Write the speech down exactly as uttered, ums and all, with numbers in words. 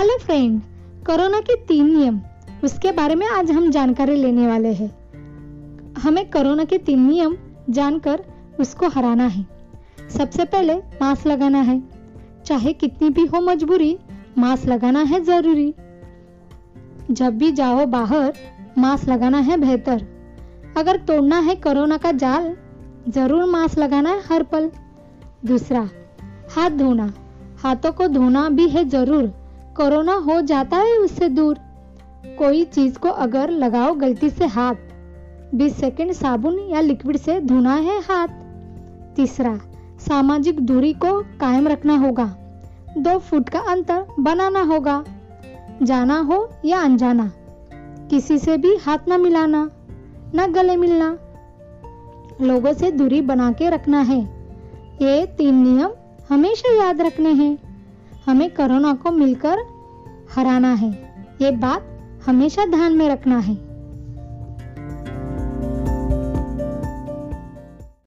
Hello friend, corona के तीन नियम उसके बारे में आज हम जानकारी लेने वाले हैं। हमें कोरोना के तीन नियम जानकर उसको हराना है। सबसे पहले मास्क लगाना है, चाहे कितनी भी हो मजबूरी, मास्क लगाना है जरूरी। जब भी जाओ बाहर मास्क लगाना है बेहतर। अगर तोड़ना है कोरोना का जाल, जरूर मास्क लगाना है हर पल। दूसरा, हाथ धोना। हाथों को धोना भी है जरूर, कोरोना हो जाता है उससे दूर। कोई चीज को अगर लगाओ गलती से हाथ, बीस सेकंड साबुन या लिक्विड से धोना है हाथ। तीसरा, सामाजिक दूरी को कायम रखना होगा, दो फुट का अंतर बनाना होगा। जाना हो या अनजाना, किसी से भी हाथ ना मिलाना, ना गले मिलना, लोगों से दूरी बना के रखना है। ये तीन नियम हमेशा याद रखने हैं। हमें कोरोना को मिलकर हराना है, ये बात हमेशा ध्यान में रखना है।